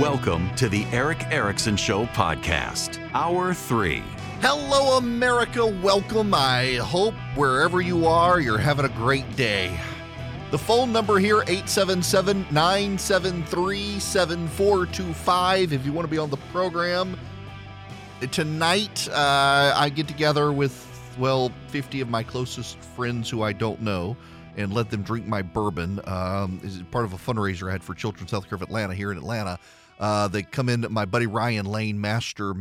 Welcome to the Eric Erickson Show podcast, Hour 3. Hello, America. Welcome. I hope wherever you are, you're having a great day. The phone number here, 877-973-7425. If you want to be on the program tonight, I get together with, 50 of my closest friends who I don't know, and let them drink my bourbon. Is part of a fundraiser I had for Children's Healthcare of Atlanta here in Atlanta. They come in, my buddy Ryan Lane, master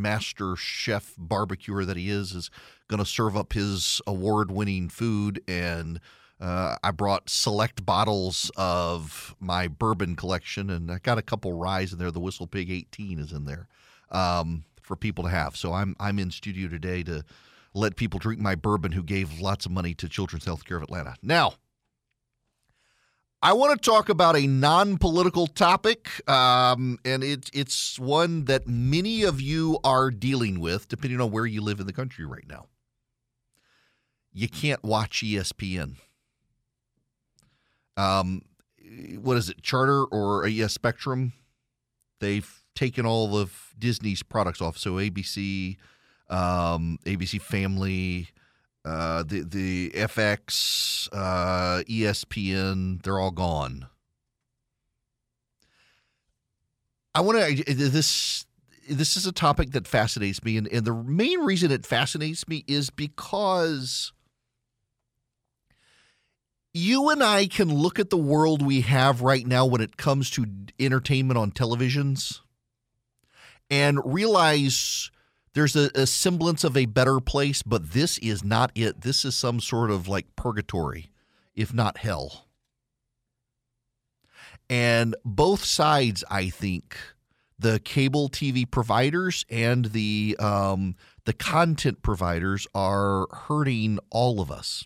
chef barbecuer that he is going to serve up his award-winning food. And I brought select bottles of my bourbon collection, and I got a couple ryes in there. The Whistle Pig 18 is in there for people to have. So I'm in studio today to let people drink my bourbon who gave lots of money to Children's Healthcare of Atlanta. Now, I want to talk about a non-political topic, and it's one that many of you are dealing with, depending on where you live in the country right now. You can't watch ESPN. What is it, Charter or Spectrum? They've taken all of Disney's products off, so ABC, ABC Family, the FX, ESPN, they're all gone. I want to, this is a topic that fascinates me. And the main reason it fascinates me is because you and I can look at the world we have right now when it comes to entertainment on televisions and realize there's a semblance of a better place, but this is not it. This is some sort of like purgatory, if not hell. And both sides, I think, the cable TV providers and the content providers are hurting all of us.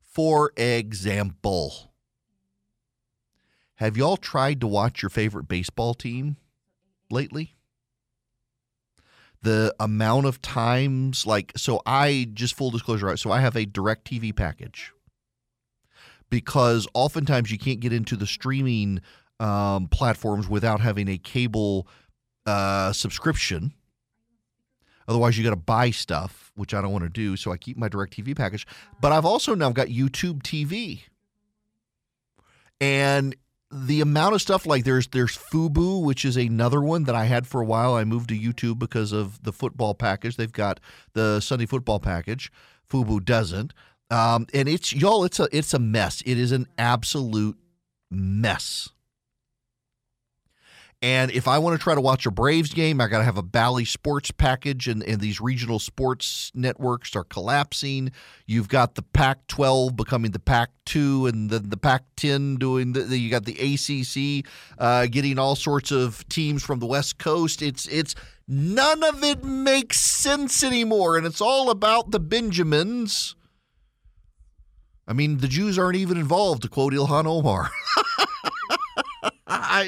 For example, have y'all tried to watch your favorite baseball team lately? The amount of times, I just full disclosure, right? So I have a DirecTV package because oftentimes you can't get into the streaming platforms without having a cable subscription. Otherwise, you got to buy stuff, which I don't want to do. So I keep my DirecTV package. But I've also now got YouTube TV, and the amount of stuff like there's Fubo, which is another one that I had for a while. I moved to YouTube because of the football package. They've got the Sunday football package. Fubo doesn't. And it's y'all, it's a mess. It is an absolute mess. And if I want to try to watch a Braves game, I got to have a Bally Sports package, and these regional sports networks are collapsing. You've got the Pac-12 becoming the Pac-2 and the Pac-10 doing you got the ACC getting all sorts of teams from the West Coast. It's none of it makes sense anymore, and it's all about the Benjamins. I mean, the Jews aren't even involved, to quote Ilhan Omar.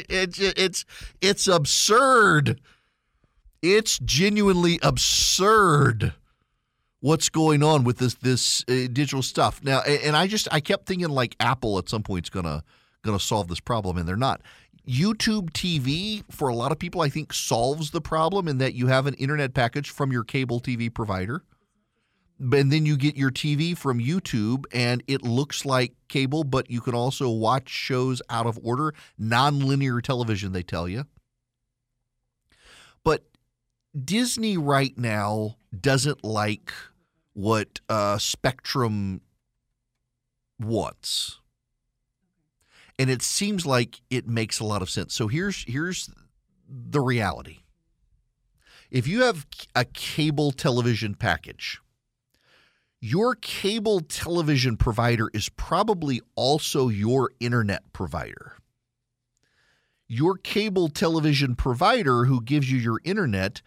It's absurd. It's genuinely absurd what's going on with this digital stuff now. And I kept thinking like Apple at some point is gonna solve this problem, and they're not. YouTube TV for a lot of people I think solves the problem in that you have an internet package from your cable TV provider And then you get your TV from YouTube, and it looks like cable, but you can also watch shows out of order. Non-linear television, they tell you. But Disney right now doesn't like what Spectrum wants. And it seems like it makes a lot of sense. So here's the reality. If you have a cable television package, your cable television provider is probably also your internet provider. Your cable television provider who gives you your internet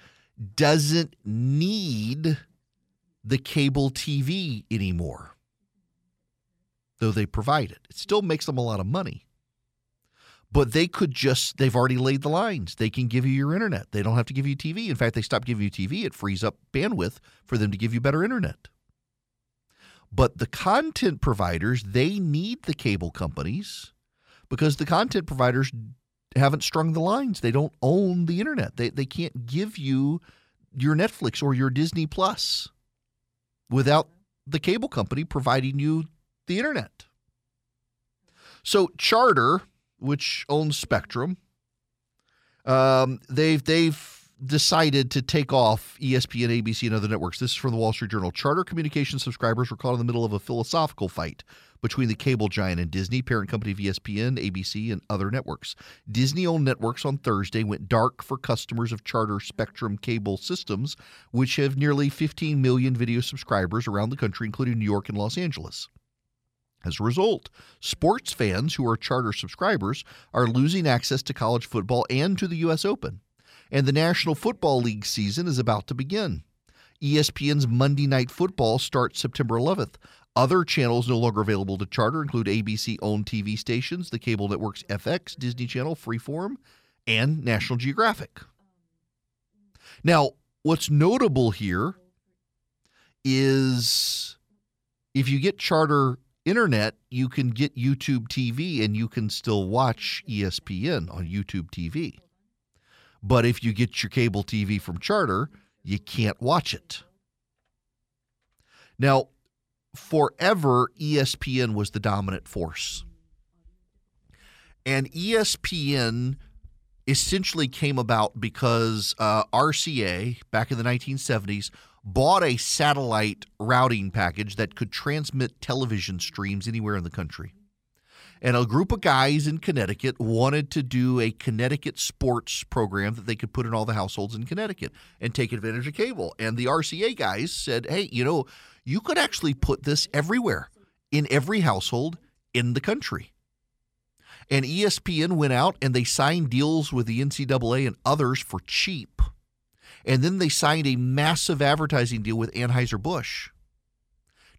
doesn't need the cable TV anymore, though they provide it. It still makes them a lot of money. But they could just, they've already laid the lines. They can give you your internet. They don't have to give you TV. In fact, they stop giving you TV. It frees up bandwidth for them to give you better internet. But the content providers, they need the cable companies because the content providers haven't strung the lines. They don't own the internet. They can't give you your Netflix or your Disney Plus without the cable company providing you the internet. So Charter, which owns Spectrum, they've decided to take off ESPN, ABC, and other networks. This is from the Wall Street Journal. Charter communication subscribers were caught in the middle of a philosophical fight between the cable giant and Disney, parent company of ESPN, ABC, and other networks. Disney-owned networks on Thursday went dark for customers of Charter Spectrum cable systems, which have nearly 15 million video subscribers around the country, including New York and Los Angeles. As a result, sports fans who are Charter subscribers are losing access to college football and to the U.S. Open. And the National Football League season is about to begin. ESPN's Monday Night Football starts September 11th. Other channels no longer available to Charter include ABC-owned TV stations, the cable networks FX, Disney Channel, Freeform, and National Geographic. Now, what's notable here is if you get Charter internet, you can get YouTube TV and you can still watch ESPN on YouTube TV. But if you get your cable TV from Charter, you can't watch it. Now, forever, ESPN was the dominant force. And ESPN essentially came about because RCA, back in the 1970s, bought a satellite routing package that could transmit television streams anywhere in the country. And a group of guys in Connecticut wanted to do a Connecticut sports program that they could put in all the households in Connecticut and take advantage of cable. And the RCA guys said, hey, you know, you could actually put this everywhere, in every household in the country. And ESPN went out and they signed deals with the NCAA and others for cheap. And then they signed a massive advertising deal with Anheuser-Busch.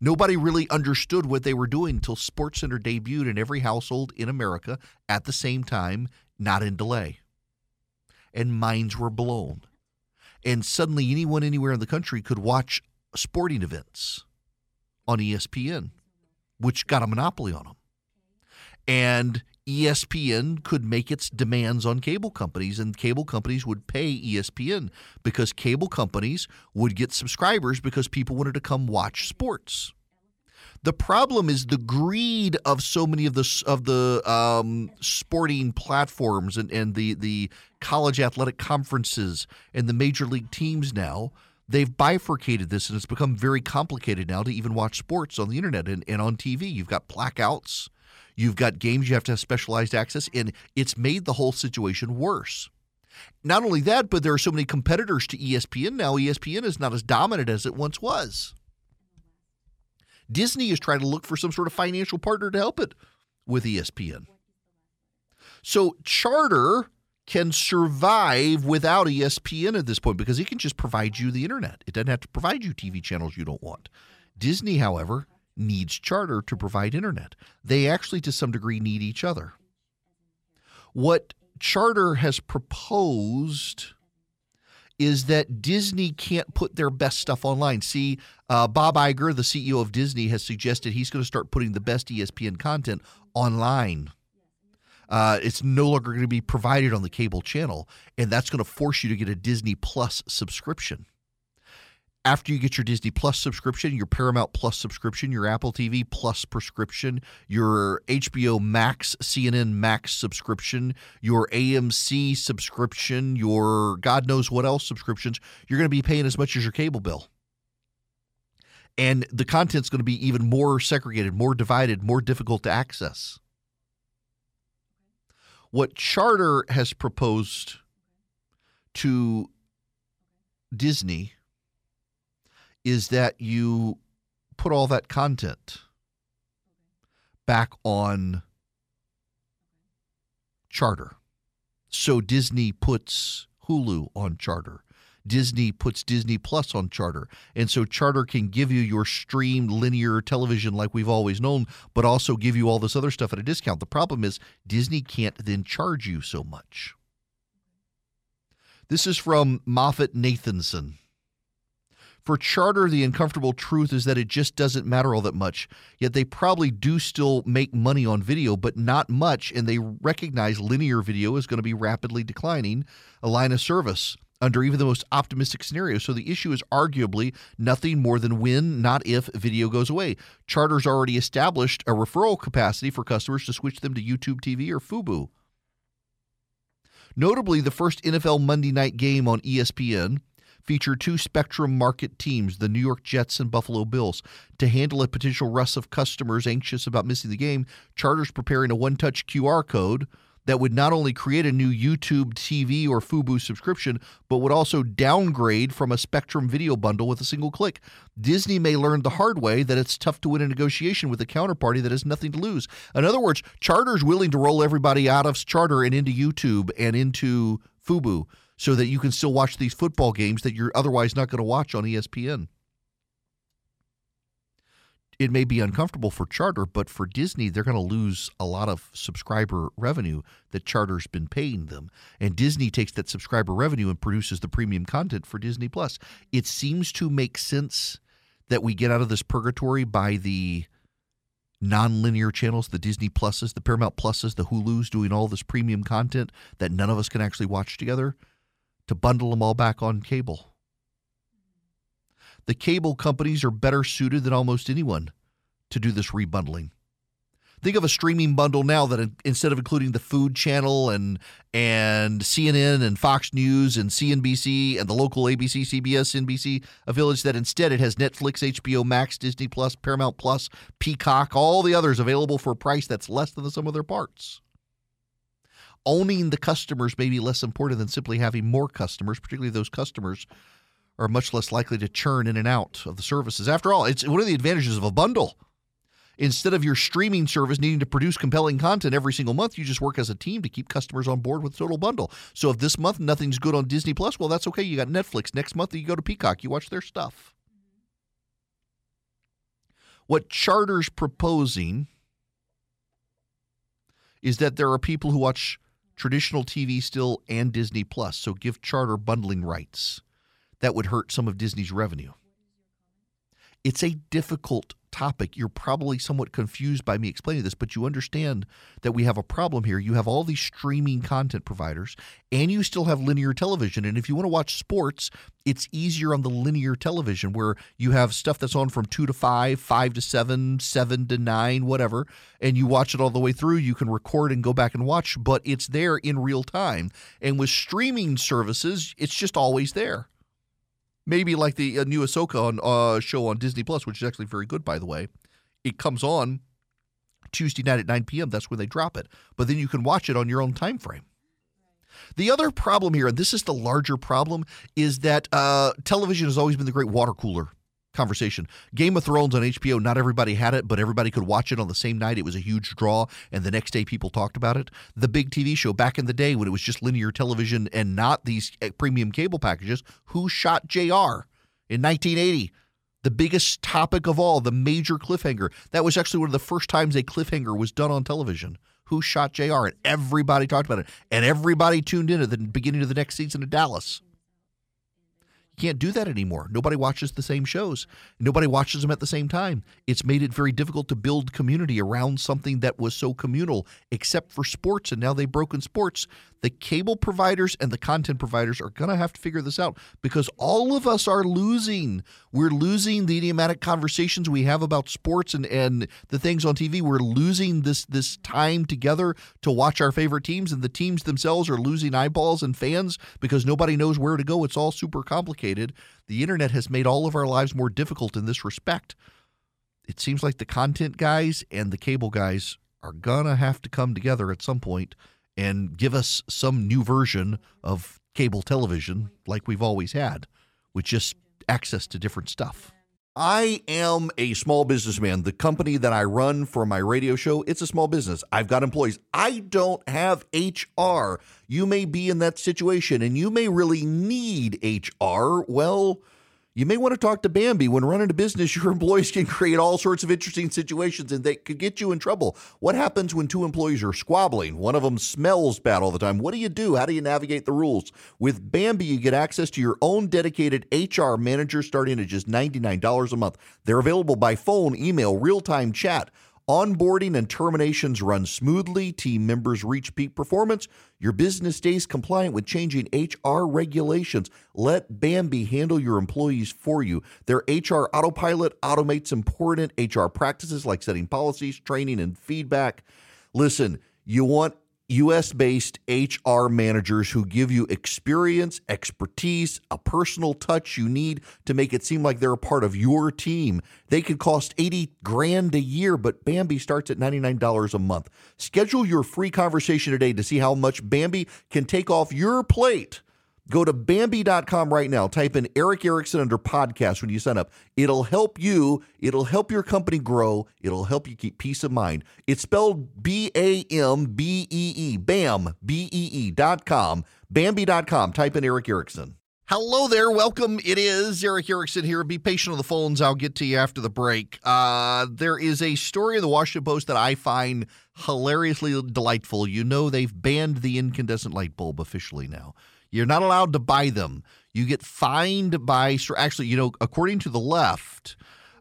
Nobody really understood what they were doing until SportsCenter debuted in every household in America at the same time, not in delay. And minds were blown. And suddenly anyone anywhere in the country could watch sporting events on ESPN, which got a monopoly on them. And ESPN could make its demands on cable companies, and cable companies would pay ESPN because cable companies would get subscribers because people wanted to come watch sports. The problem is the greed of so many of the sporting platforms and the college athletic conferences and the major league teams now. They've bifurcated this, and it's become very complicated now to even watch sports on the internet and on TV. You've got blackouts. You've got games you have to have specialized access, and it's made the whole situation worse. Not only that, but there are so many competitors to ESPN now. ESPN is not as dominant as it once was. Disney is trying to look for some sort of financial partner to help it with ESPN. So Charter can survive without ESPN at this point because it can just provide you the internet. It doesn't have to provide you TV channels you don't want. Disney, however, needs Charter to provide internet. They actually, to some degree, need each other. What Charter has proposed is that Disney can't put their best stuff online. See, Bob Iger, the CEO of Disney, has suggested he's going to start putting the best ESPN content online. It's no longer going to be provided on the cable channel, and that's going to force you to get a Disney Plus subscription. after you get your Disney Plus subscription, your Paramount Plus subscription, your Apple TV Plus subscription, your HBO Max, CNN Max subscription, your AMC subscription, your God knows what else subscriptions, you're going to be paying as much as your cable bill. And the content's going to be even more segregated, more divided, more difficult to access. What Charter has proposed to Disney is that you put all that content back on Charter. So Disney puts Hulu on Charter. Disney puts Disney Plus on Charter. And so Charter can give you your streamed linear television like we've always known, but also give you all this other stuff at a discount. The problem is Disney can't then charge you so much. This is from Moffat Nathanson. For Charter, the uncomfortable truth is that it just doesn't matter all that much. Yet they probably do still make money on video, but not much, and they recognize linear video is going to be rapidly declining, a line of service under even the most optimistic scenario. So the issue is arguably nothing more than when, not if, video goes away. Charter's already established a referral capacity for customers to switch them to YouTube TV or Fubo. Notably, the first NFL Monday night game on ESPN featured two Spectrum market teams, the New York Jets and Buffalo Bills. To handle a potential rush of customers anxious about missing the game, Charter's preparing a one-touch QR code that would not only create a new YouTube TV or Fubo subscription, but would also downgrade from a Spectrum video bundle with a single click. Disney may learn the hard way that it's tough to win a negotiation with a counterparty that has nothing to lose. In other words, Charter's willing to roll everybody out of Charter and into YouTube and into Fubo so that you can still watch these football games that you're otherwise not going to watch on ESPN. It may be uncomfortable for Charter, but for Disney, they're going to lose a lot of subscriber revenue that Charter's been paying them. And Disney takes that subscriber revenue and produces the premium content for Disney Plus. It seems to make sense that we get out of this purgatory by the non-linear channels, the Disney Pluses, the Paramount Pluses, the Hulus doing all this premium content that none of us can actually watch together, to bundle them all back on cable. The cable companies are better suited than almost anyone to do this rebundling. Think of a streaming bundle now that instead of including the Food Channel and CNN and Fox News and CNBC and the local ABC, CBS, NBC, a village, that instead it has Netflix, HBO Max, Disney Plus, Paramount Plus, Peacock, all the others available for a price that's less than the sum of their parts. Owning the customers may be less important than simply having more customers, particularly those customers are much less likely to churn in and out of the services. After all, it's one of the advantages of a bundle. Instead of your streaming service needing to produce compelling content every single month, you just work as a team to keep customers on board with total bundle. So if this month nothing's good on Disney Plus, well, that's okay. You got Netflix. Next month, you go to Peacock. You watch their stuff. What Charter's proposing is that there are people who watch traditional TV still and Disney Plus, so give Charter bundling rights. That would hurt some of Disney's revenue. It's a difficult topic. You're probably somewhat confused by me explaining this, but you understand that we have a problem here. You have all these streaming content providers, and you still have linear television. And if you want to watch sports, it's easier on the linear television where you have stuff that's on from 2 to 5, 5 to 7, 7 to 9, whatever, and you watch it all the way through. You can record and go back and watch, but it's there in real time. And with streaming services, it's just always there. Maybe like the new Ahsoka show on Disney Plus, which is actually very good, by the way. It comes on Tuesday night at 9 p.m. That's when they drop it. But then you can watch it on your own time frame. The other problem here, and this is the larger problem, is that television has always been the great water cooler conversation. Game of Thrones on HBO, not everybody had it, but everybody could watch it on the same night. It was a huge draw, and the next day people talked about it. The big TV show back in the day when it was just linear television and not these premium cable packages, Who Shot JR in 1980? The biggest topic of all, the major cliffhanger. That was actually one of the first times a cliffhanger was done on television. Who Shot JR? And everybody talked about it, and everybody tuned in at the beginning of the next season of Dallas. You can't do that anymore. Nobody watches the same shows. Nobody watches them at the same time. It's made it very difficult to build community around something that was so communal, except for sports, and now they've broken sports. The cable providers and the content providers are going to have to figure this out because all of us are losing. We're losing the idiomatic conversations we have about sports and the things on TV. We're losing this time together to watch our favorite teams, and the teams themselves are losing eyeballs and fans because nobody knows where to go. It's all super complicated. The internet has made all of our lives more difficult in this respect. It seems like the content guys and the cable guys are going to have to come together at some point and give us some new version of cable television like we've always had, with just access to different stuff. I am a small businessman. The company that I run for my radio show, it's a small business. I've got employees. I don't have HR. You may be in that situation, and you may really need HR. Well, you may want to talk to Bambi. When running a business, your employees can create all sorts of interesting situations, and they could get you in trouble. What happens when two employees are squabbling? One of them smells bad all the time. What do you do? How do you navigate the rules? With Bambi, you get access to your own dedicated HR manager starting at just $99 a month. They're available by phone, email, real-time chat. Onboarding and terminations run smoothly. Team members reach peak performance. Your business stays compliant with changing HR regulations. Let Bambi handle your employees for you. Their HR autopilot automates important HR practices like setting policies, training, and feedback. Listen, you want U.S.-based HR managers who give you experience, expertise, a personal touch you need to make it seem like they're a part of your team. They could cost $80,000 a year, but Bambi starts at $99 a month. Schedule your free conversation today to see how much Bambi can take off your plate. Go to Bambi.com right now. Type in Eric Erickson under podcast when you sign up. It'll help you. It'll help your company grow. It'll help you keep peace of mind. It's spelled B-A-M-B-E-E. Bam, B-E-E.com. Bambi.com. Type in Eric Erickson. Hello there. Welcome. It is Eric Erickson here. Be patient on the phones. I'll get to you after the break. There is a story in the Washington Post that I find hilariously delightful. You know they've banned the incandescent light bulb officially now. You're not allowed to buy them. You get fined by – actually, you know, according to the left,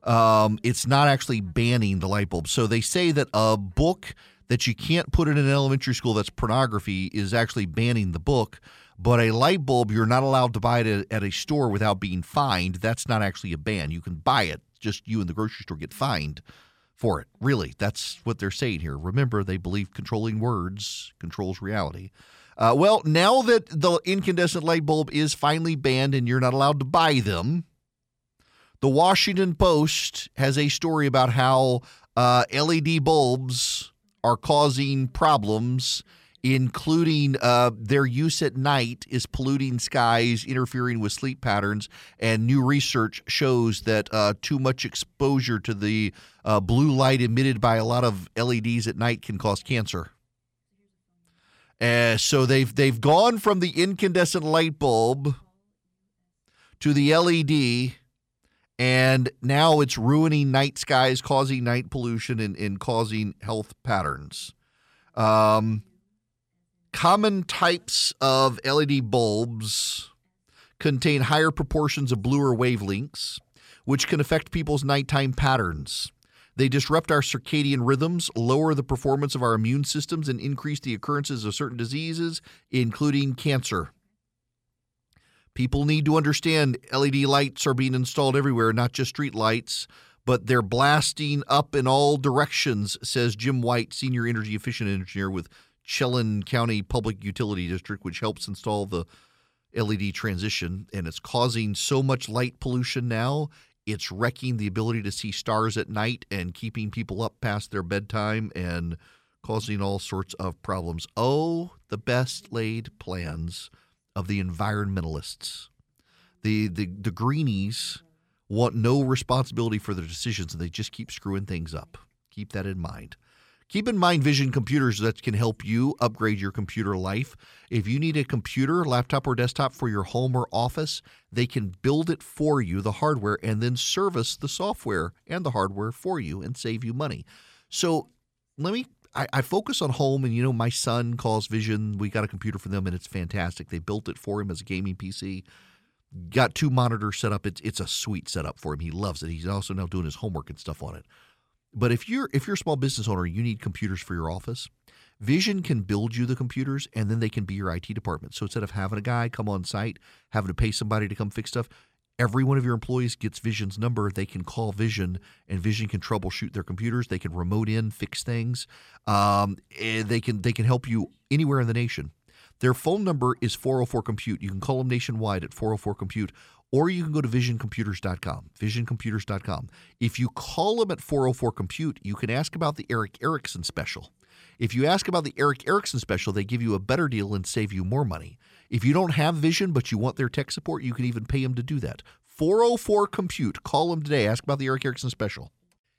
it's not actually banning the light bulb. So they say that a book that you can't put in an elementary school that's pornography is actually banning the book, but a light bulb, you're not allowed to buy it at a store without being fined. That's not actually a ban. You can buy it. Just you in the grocery store get fined for it. Really, that's what they're saying here. Remember, they believe controlling words controls reality. Well, now that the incandescent light bulb is finally banned and you're not allowed to buy them, the Washington Post has a story about how LED bulbs are causing problems, including their use at night is polluting skies, interfering with sleep patterns, and new research shows that too much exposure to the blue light emitted by a lot of LEDs at night can cause cancer. So they've gone from the incandescent light bulb to the LED, and now it's ruining night skies, causing night pollution, and causing health patterns. Common types of LED bulbs contain higher proportions of bluer wavelengths, which can affect people's nighttime patterns. They disrupt our circadian rhythms, lower the performance of our immune systems, and increase the occurrences of certain diseases, including cancer. People need to understand LED lights are being installed everywhere, not just street lights, but they're blasting up in all directions, says Jim White, senior energy efficient engineer with Chelan County Public Utility District, which helps install the LED transition, and it's causing so much light pollution now. It's wrecking the ability to see stars at night and keeping people up past their bedtime and causing all sorts of problems. Oh, the best laid plans of the environmentalists. The greenies want no responsibility for their decisions, and they just keep screwing things up. Keep that in mind. Keep in mind Vision computers that can help you upgrade your computer life. If you need a computer, laptop, or desktop for your home or office, they can build it for you, the hardware, and then service the software and the hardware for you and save you money. So I focus on home, and, you know, my son calls Vision. We got a computer for them, and it's fantastic. They built it for him as a gaming PC. got two monitors set up. It's a sweet setup for him. He loves it. He's also now doing his homework and stuff on it. But if you're a small business owner, you need computers for your office. Vision can build you the computers, and then they can be your IT department. So instead of having a guy come on site, having to pay somebody to come fix stuff, every one of your employees gets Vision's number. They can call Vision, and Vision can troubleshoot their computers. They can remote in, fix things. They can help you anywhere in the nation. Their phone number is 404-COMPUTE. You can call them nationwide at 404-COMPUTE, or you can go to visioncomputers.com, visioncomputers.com. If you call them at 404-COMPUTE, you can ask about the Eric Erickson special. If you ask about the Eric Erickson special, they give you a better deal and save you more money. If you don't have Vision but you want their tech support, you can even pay them to do that. 404-COMPUTE. Call them today. Ask about the Eric Erickson special.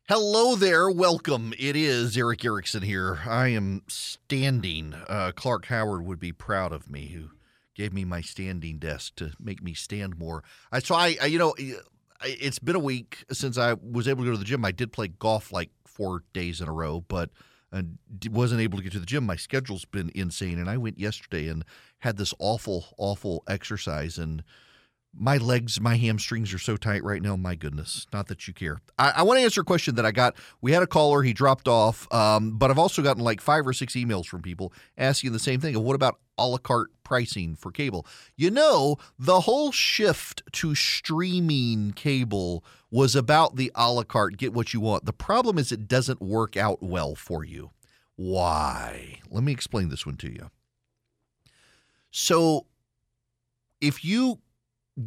Hello there. Welcome. It is Eric Erickson here. I am standing. Clark Howard would be proud of me, who gave me my standing desk to make me stand more. It's been a week since I was able to go to the gym. I did play golf like 4 days in a row, but I wasn't able to get to the gym. My schedule's been insane, and I went yesterday and had this awful, awful exercise, and my legs, my hamstrings are so tight right now. My goodness, not that you care. I want to answer a question that I got. We had a caller. He dropped off, but I've also gotten like 5 or 6 emails from people asking the same thing. What about a la carte pricing for cable? You know, the whole shift to streaming cable was about the a la carte, get what you want. The problem is it doesn't work out well for you. Why? Let me explain this one to you. So if you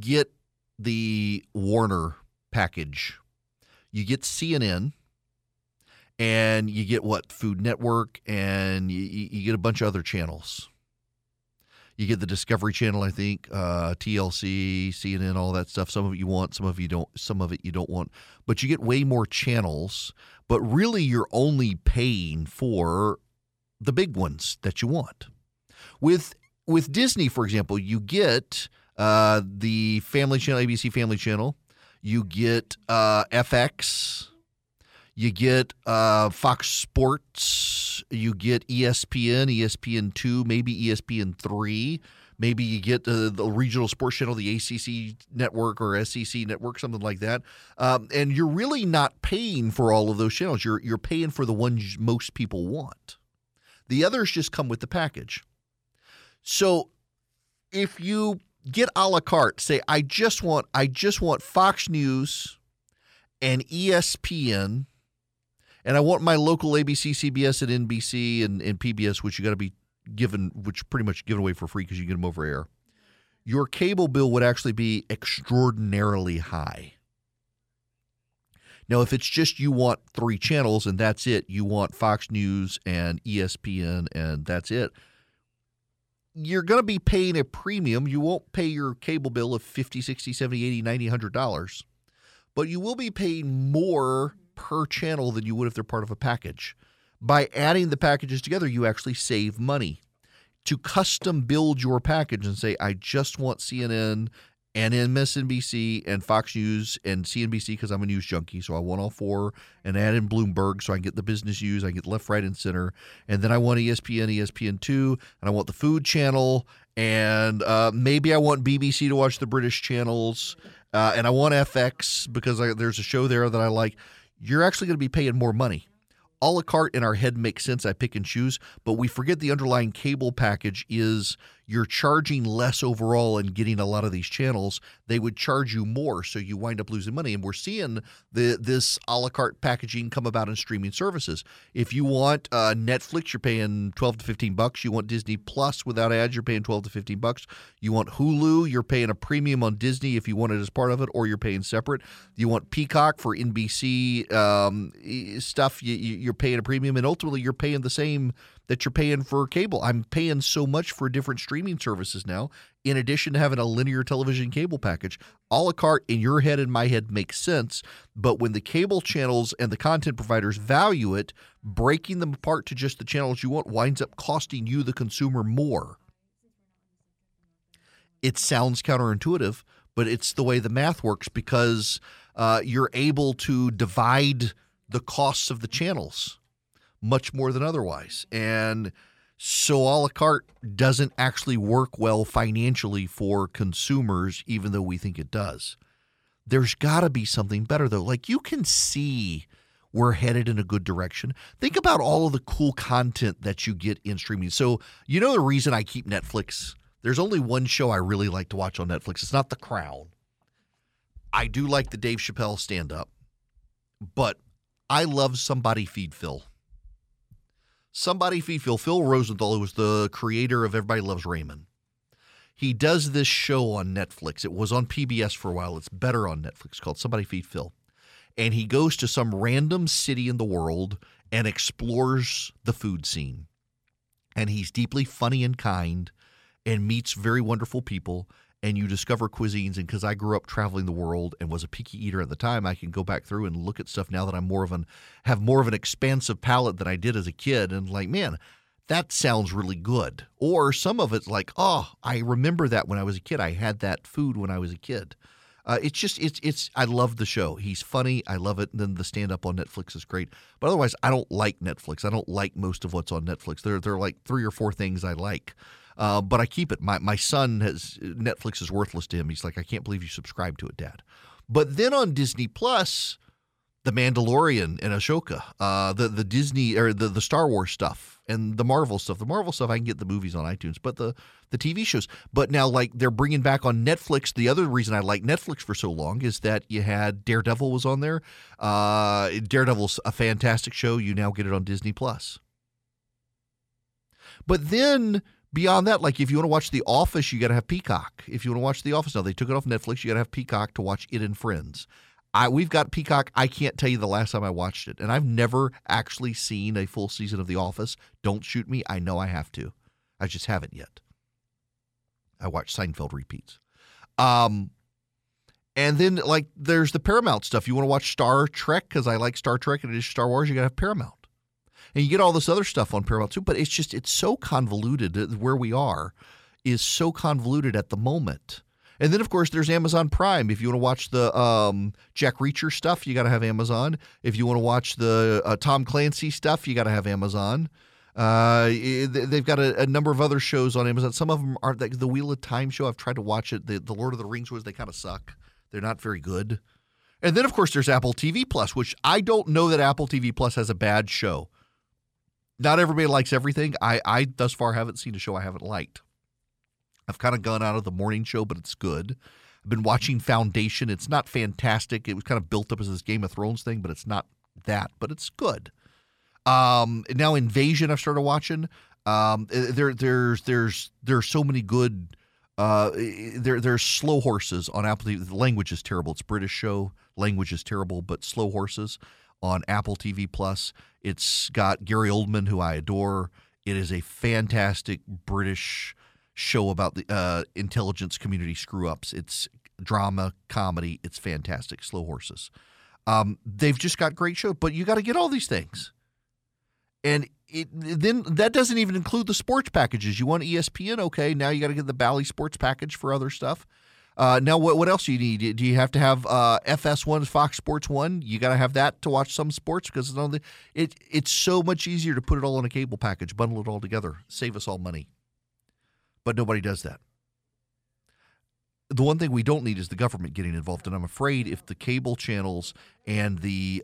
get the Warner package, you get CNN, and you get Food Network, and you get a bunch of other channels. You get the Discovery Channel, I think, TLC, CNN, all that stuff. Some of it you want, some of it you don't. Some of it you don't want, but you get way more channels. But really, you're only paying for the big ones that you want. With Disney, for example, you get the Family Channel, ABC Family Channel. You get FX. You get Fox Sports. You get ESPN, ESPN2, maybe ESPN3. Maybe you get the regional sports channel, the ACC network or SEC network, something like that. And you're really not paying for all of those channels. You're paying for the ones most people want. The others just come with the package. So if you get a la carte, say, I just want Fox News and ESPN, and I want my local ABC, CBS, and NBC, and PBS, which you got to be given, which pretty much given away for free because you get them over air. Your cable bill would actually be extraordinarily high. Now, if it's just you want 3 channels and that's it, you want Fox News and ESPN and that's it, you're going to be paying a premium. You won't pay your cable bill of $50, $60, $70, $80, $90, $100, but you will be paying more per channel than you would if they're part of a package. By adding the packages together, you actually save money. To custom build your package and say, I just want CNN and MSNBC and Fox News and CNBC because I'm a news junkie, so I want all 4, and add in Bloomberg so I can get the business news, I can get left, right, and center, and then I want ESPN, ESPN2, and I want the Food Channel, and maybe I want BBC to watch the British channels, and I want FX because there's a show there that I like. You're actually going to be paying more money. A la carte in our head makes sense. I pick and choose, but we forget the underlying cable package is you're charging less overall and getting a lot of these channels. They would charge you more, so you wind up losing money. And we're seeing this a la carte packaging come about in streaming services. If you want Netflix, you're paying $12 to $15. You want Disney Plus without ads, you're paying $12 to $15. You want Hulu, you're paying a premium on Disney if you want it as part of it, or you're paying separate. You want Peacock for NBC stuff. You're paying a premium, and ultimately you're paying the same that you're paying for cable. I'm paying so much for different streaming services now, in addition to having a linear television cable package. A la carte in your head and my head makes sense, but when the cable channels and the content providers value it, breaking them apart to just the channels you want winds up costing you, the consumer, more. It sounds counterintuitive, but it's the way the math works because you're able to divide the costs of the channels much more than otherwise. And So a la carte doesn't actually work well financially for consumers, even though we think it does. There's got to be something better, though. Like, you can see we're headed in a good direction. Think about all of the cool content that you get in streaming. So, you know the reason I keep Netflix? There's only one show I really like to watch on Netflix. It's not The Crown. I do like the Dave Chappelle stand-up, but I love Somebody Feed Phil. Somebody Feed Phil. Phil Rosenthal, who was the creator of Everybody Loves Raymond. He does this show on Netflix. It was on PBS for a while. It's better on Netflix, called Somebody Feed Phil. And he goes to some random city in the world and explores the food scene. And he's deeply funny and kind and meets very wonderful people. And you discover cuisines. And because I grew up traveling the world and was a picky eater at the time, I can go back through and look at stuff now that I'm have more of an expansive palate than I did as a kid. And like, man, that sounds really good. Or some of it's like, oh, I remember that when I was a kid. I had that food when I was a kid. I love the show. He's funny. I love it. And then the stand-up on Netflix is great. But otherwise, I don't like Netflix. I don't like most of what's on Netflix. There are like 3 or 4 things I like. But I keep it. My son has – Netflix is worthless to him. He's like, I can't believe you subscribe to it, Dad. But then on Disney Plus, The Mandalorian and Ahsoka, the Disney – or the Star Wars stuff and the Marvel stuff. The Marvel stuff, I can get the movies on iTunes, but the TV shows. But now, like, they're bringing back on Netflix. The other reason I like Netflix for so long is that you had Daredevil was on there. Daredevil's a fantastic show. You now get it on Disney Plus. But then – beyond that, like if you want to watch The Office, you got to have Peacock. If you want to watch The Office now, they took it off Netflix. You got to have Peacock to watch It and Friends. We've got Peacock. I can't tell you the last time I watched it, and I've never actually seen a full season of The Office. Don't shoot me. I know I have to. I just haven't yet. I watch Seinfeld repeats. And then like there's the Paramount stuff. You want to watch Star Trek because I like Star Trek and it is Star Wars. You got to have Paramount. And you get all this other stuff on Paramount too, but it's so convoluted. Where we are is so convoluted at the moment. And then, of course, there's Amazon Prime. If you want to watch the Jack Reacher stuff, you got to have Amazon. If you want to watch the Tom Clancy stuff, you got to have Amazon. They've got a number of other shows on Amazon. Some of them are like the Wheel of Time show. I've tried to watch it. The Lord of the Rings ones, they kind of suck. They're not very good. And then, of course, there's Apple TV Plus, which I don't know that Apple TV Plus has a bad show. Not everybody likes everything. I thus far haven't seen a show I haven't liked. I've kind of gone out of the morning show, but it's good. I've been watching Foundation. It's not fantastic. It was kind of built up as this Game of Thrones thing, but it's not that. But it's good. Now Invasion I've started watching. There's so many good there's Slow Horses on Apple TV. The language is terrible. It's a British show. Language is terrible, but Slow Horses on Apple TV Plus. It's got Gary Oldman, who I adore. It is a fantastic British show about the intelligence community screw-ups. It's drama, comedy. It's fantastic. Slow Horses. They've just got great shows, but you got to get all these things. And then that doesn't even include the sports packages. You want ESPN? Okay, now you got to get the Bally Sports package for other stuff. Now, what else do you need? Do you have to have FS1, Fox Sports 1? You got to have that to watch some sports because it's so much easier to put it all in a cable package, bundle it all together, save us all money. But nobody does that. The one thing we don't need is the government getting involved, and I'm afraid if the cable channels and the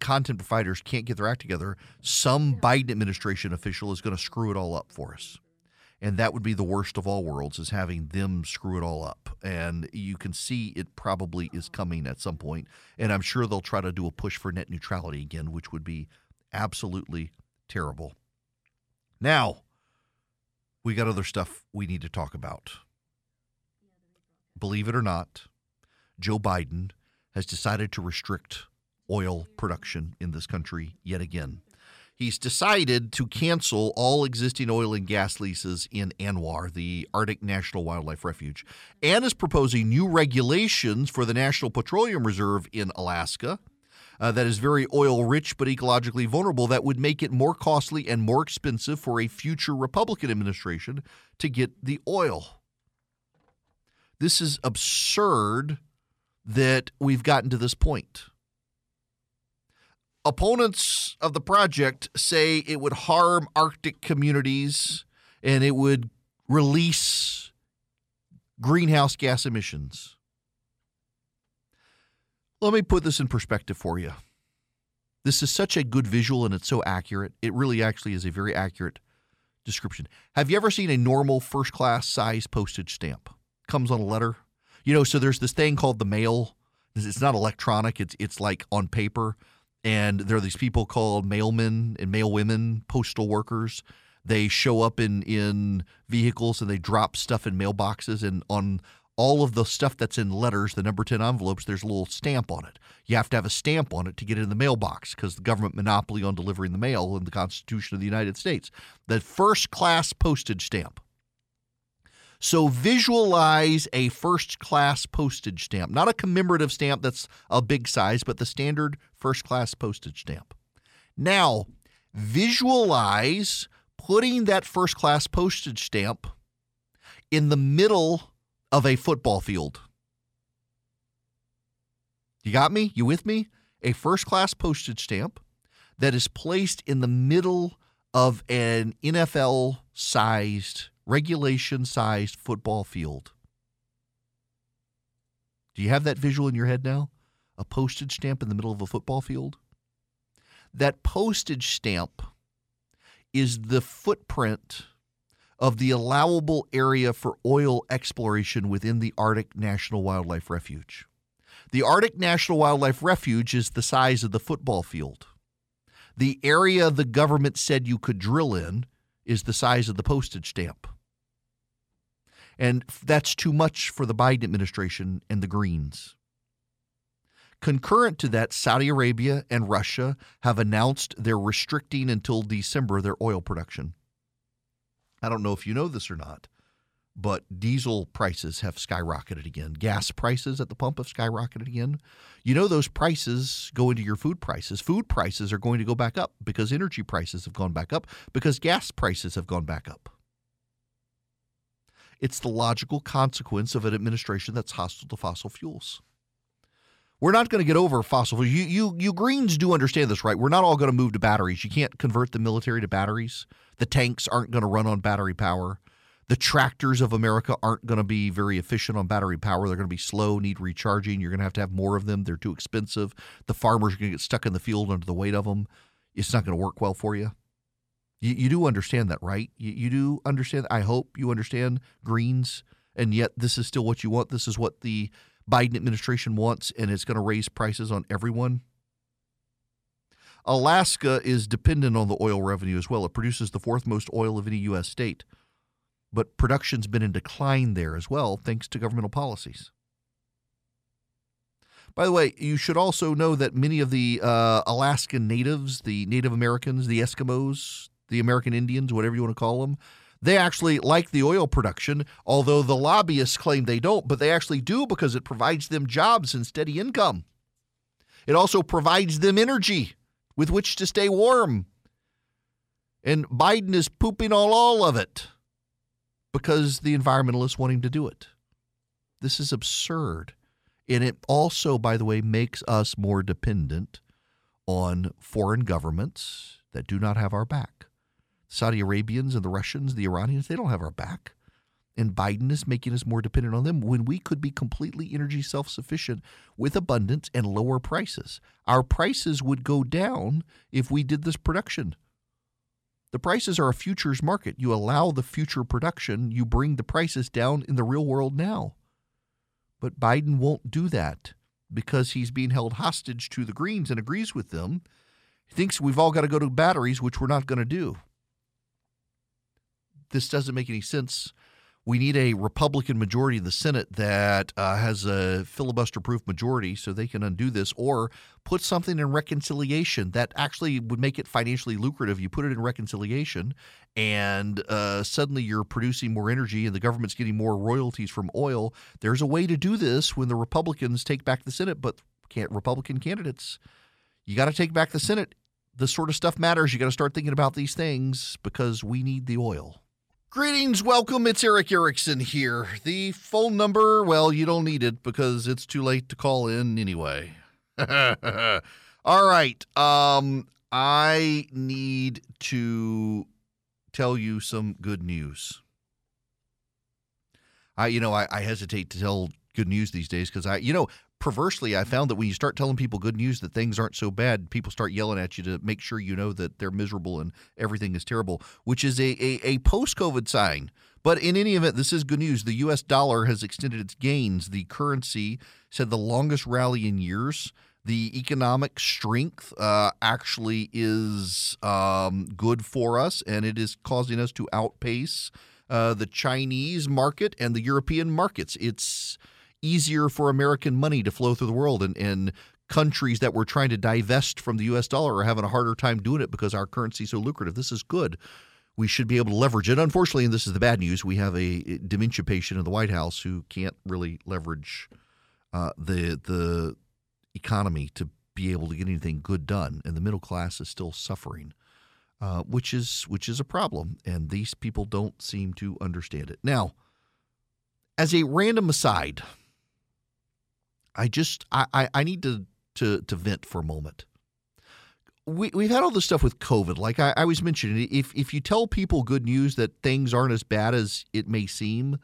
content providers can't get their act together, some Biden administration official is going to screw it all up for us. And that would be the worst of all worlds, is having them screw it all up. And you can see it probably is coming at some point. And I'm sure they'll try to do a push for net neutrality again, which would be absolutely terrible. Now, we got other stuff we need to talk about. Believe it or not, Joe Biden has decided to restrict oil production in this country yet again. He's decided to cancel all existing oil and gas leases in ANWR, the Arctic National Wildlife Refuge, and is proposing new regulations for the National Petroleum Reserve in Alaska that is very oil-rich but ecologically vulnerable that would make it more costly and more expensive for a future Republican administration to get the oil. This is absurd that we've gotten to this point. Opponents of the project say it would harm Arctic communities and it would release greenhouse gas emissions. Let me put this in perspective for you. This is such a good visual and it's so accurate. It really actually is a very accurate description. Have you ever seen a normal first-class size postage stamp? Comes on a letter. You know, so there's this thing called the mail. It's not electronic. It's like on paper. And there are these people called mailmen and mailwomen, postal workers. They show up in vehicles and they drop stuff in mailboxes. And on all of the stuff that's in letters, the number 10 envelopes, there's a little stamp on it. You have to have a stamp on it to get it in the mailbox because the government monopoly on delivering the mail in the Constitution of the United States. The first-class postage stamp. So visualize a first-class postage stamp, not a commemorative stamp that's a big size, but the standard first-class postage stamp. Now, visualize putting that first-class postage stamp in the middle of a football field. You got me? You with me? A first-class postage stamp that is placed in the middle of an NFL-sized regulation-sized football field. Do you have that visual in your head now? A postage stamp in the middle of a football field? That postage stamp is the footprint of the allowable area for oil exploration within the Arctic National Wildlife Refuge. The Arctic National Wildlife Refuge is the size of the football field. The area the government said you could drill in is the size of the postage stamp. And that's too much for the Biden administration and the Greens. Concurrent to that, Saudi Arabia and Russia have announced they're restricting until December their oil production. I don't know if you know this or not, but diesel prices have skyrocketed again. Gas prices at the pump have skyrocketed again. You know those prices go into your food prices. Food prices are going to go back up because energy prices have gone back up because gas prices have gone back up. It's the logical consequence of an administration that's hostile to fossil fuels. We're not going to get over fossil fuels. You Greens do understand this, right? We're not all going to move to batteries. You can't convert the military to batteries. The tanks aren't going to run on battery power. The tractors of America aren't going to be very efficient on battery power. They're going to be slow, need recharging. You're going to have more of them. They're too expensive. The farmers are going to get stuck in the field under the weight of them. It's not going to work well for you. You do understand that, right? You do understand. I hope you understand, Greens, and yet this is still what you want. This is what the Biden administration wants, and it's going to raise prices on everyone. Alaska is dependent on the oil revenue as well. It produces the fourth most oil of any U.S. state. But production's been in decline there as well, thanks to governmental policies. By the way, you should also know that many of the Alaskan natives, the Native Americans, the Eskimos, the American Indians, whatever you want to call them, they actually like the oil production, although the lobbyists claim they don't, but they actually do because it provides them jobs and steady income. It also provides them energy with which to stay warm. And Biden is pooping on all of it, because the environmentalists want him to do it. This is absurd. And it also, by the way, makes us more dependent on foreign governments that do not have our back. Saudi Arabians and the Russians, the Iranians, they don't have our back. And Biden is making us more dependent on them when we could be completely energy self-sufficient with abundance and lower prices. Our prices would go down if we did this production. The prices are a futures market. You allow the future production. You bring the prices down in the real world now. But Biden won't do that because he's being held hostage to the Greens and agrees with them. He thinks we've all got to go to batteries, which we're not going to do. This doesn't make any sense. We need a Republican majority in the Senate that has a filibuster-proof majority so they can undo this, or put something in reconciliation that actually would make it financially lucrative. You put it in reconciliation, and suddenly you're producing more energy and the government's getting more royalties from oil. There's a way to do this when the Republicans take back the Senate, but can't Republican candidates. You got to take back the Senate. This sort of stuff matters. You got to start thinking about these things because we need the oil. Greetings, welcome, it's Eric Erickson here. The phone number, well, you don't need it because it's too late to call in anyway. All right. I need to tell you some good news. I hesitate to tell good news these days because perversely, I found that when you start telling people good news that things aren't so bad, people start yelling at you to make sure you know that they're miserable and everything is terrible, which is a post-COVID sign. But in any event, this is good news. The U.S. dollar has extended its gains. The currency said the longest rally in years. The economic strength actually is good for us, and it is causing us to outpace the Chinese market and the European markets. It's easier for American money to flow through the world, and countries that were trying to divest from the U.S. dollar are having a harder time doing it because our currency is so lucrative. This is good. We should be able to leverage it. Unfortunately, and this is the bad news, we have a dementia patient in the White House who can't really leverage the economy to be able to get anything good done, and the middle class is still suffering, which is a problem, and these people don't seem to understand it. Now, as a random aside, I need to vent for a moment. We've had all this stuff with COVID. Like I was mentioning, if you tell people good news that things aren't as bad as it may seem,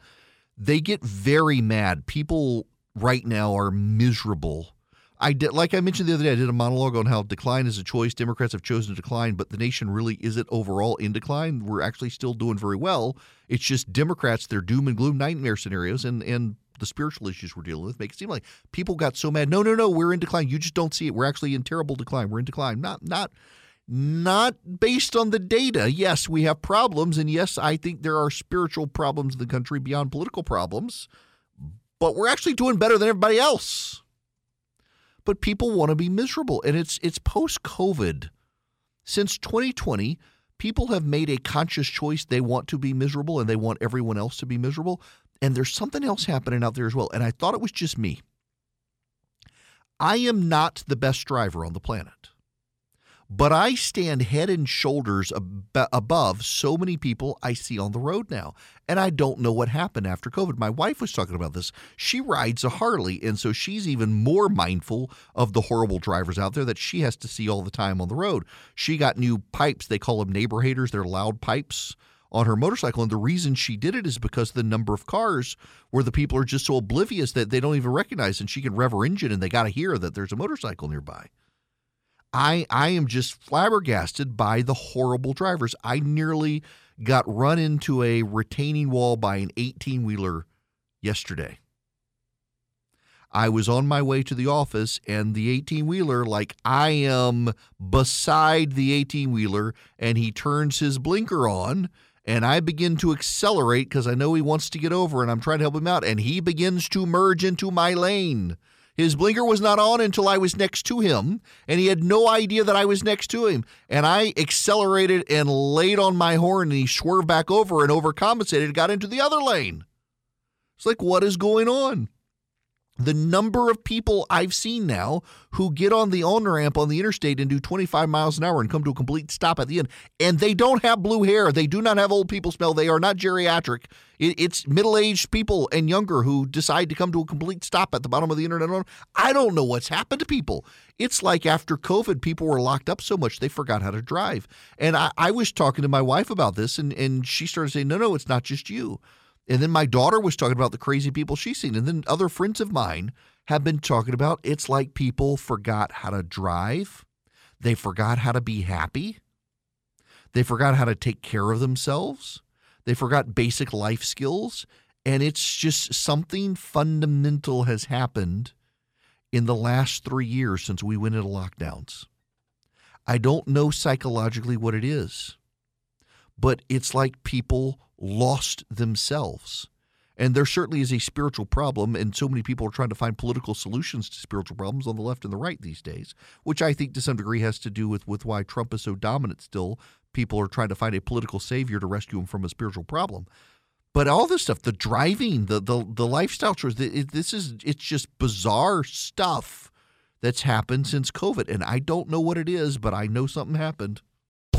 they get very mad. People right now are miserable. Like I mentioned the other day, I did a monologue on how decline is a choice. Democrats have chosen to decline, but the nation really isn't overall in decline. We're actually still doing very well. It's just Democrats, their doom and gloom nightmare scenarios and the spiritual issues we're dealing with make it seem like people got so mad. No, we're in decline. You just don't see it. We're actually in terrible decline. We're in decline. Not based on the data. Yes, we have problems, and yes, I think there are spiritual problems in the country beyond political problems, but we're actually doing better than everybody else. But people want to be miserable, and it's post-COVID. Since 2020, people have made a conscious choice. They want to be miserable, and they want everyone else to be miserable, and there's something else happening out there as well, and I thought it was just me. I am not the best driver on the planet, but I stand head and shoulders above so many people I see on the road now. And I don't know what happened after COVID. My wife was talking about this. She rides a Harley, and so she's even more mindful of the horrible drivers out there that she has to see all the time on the road. She got new pipes. They call them neighbor haters. They're loud pipes on her motorcycle. And the reason she did it is because the number of cars where the people are just so oblivious that they don't even recognize, and she can rev her engine, and they got to hear that there's a motorcycle nearby. I am just flabbergasted by the horrible drivers. I nearly got run into a retaining wall by an 18-wheeler yesterday. I was on my way to the office, and the 18-wheeler, like I am beside the 18-wheeler, and he turns his blinker on, and I begin to accelerate because I know he wants to get over, and I'm trying to help him out, and he begins to merge into my lane. His blinker was not on until I was next to him, and he had no idea that I was next to him. And I accelerated and laid on my horn, and he swerved back over and overcompensated and got into the other lane. It's like, what is going on? The number of people I've seen now who get on the on-ramp on the interstate and do 25 miles an hour and come to a complete stop at the end, and they don't have blue hair. They do not have old people smell. They are not geriatric. It's middle-aged people and younger who decide to come to a complete stop at the bottom of the internet. I don't know what's happened to people. It's like after COVID, people were locked up so much they forgot how to drive. And I was talking to my wife about this, and she started saying, no, it's not just you. And then my daughter was talking about the crazy people she's seen. And then other friends of mine have been talking about it's like people forgot how to drive. They forgot how to be happy. They forgot how to take care of themselves. They forgot basic life skills. And it's just something fundamental has happened in the last 3 years since we went into lockdowns. I don't know psychologically what it is, but it's like people lost themselves. And there certainly is a spiritual problem, and so many people are trying to find political solutions to spiritual problems on the left and the right these days, which I think to some degree has to do with why Trump is so dominant still. People are trying to find a political savior to rescue him from a spiritual problem. But all this stuff, the driving, the lifestyle choices, it's just bizarre stuff that's happened since COVID. And I don't know what it is, but I know something happened.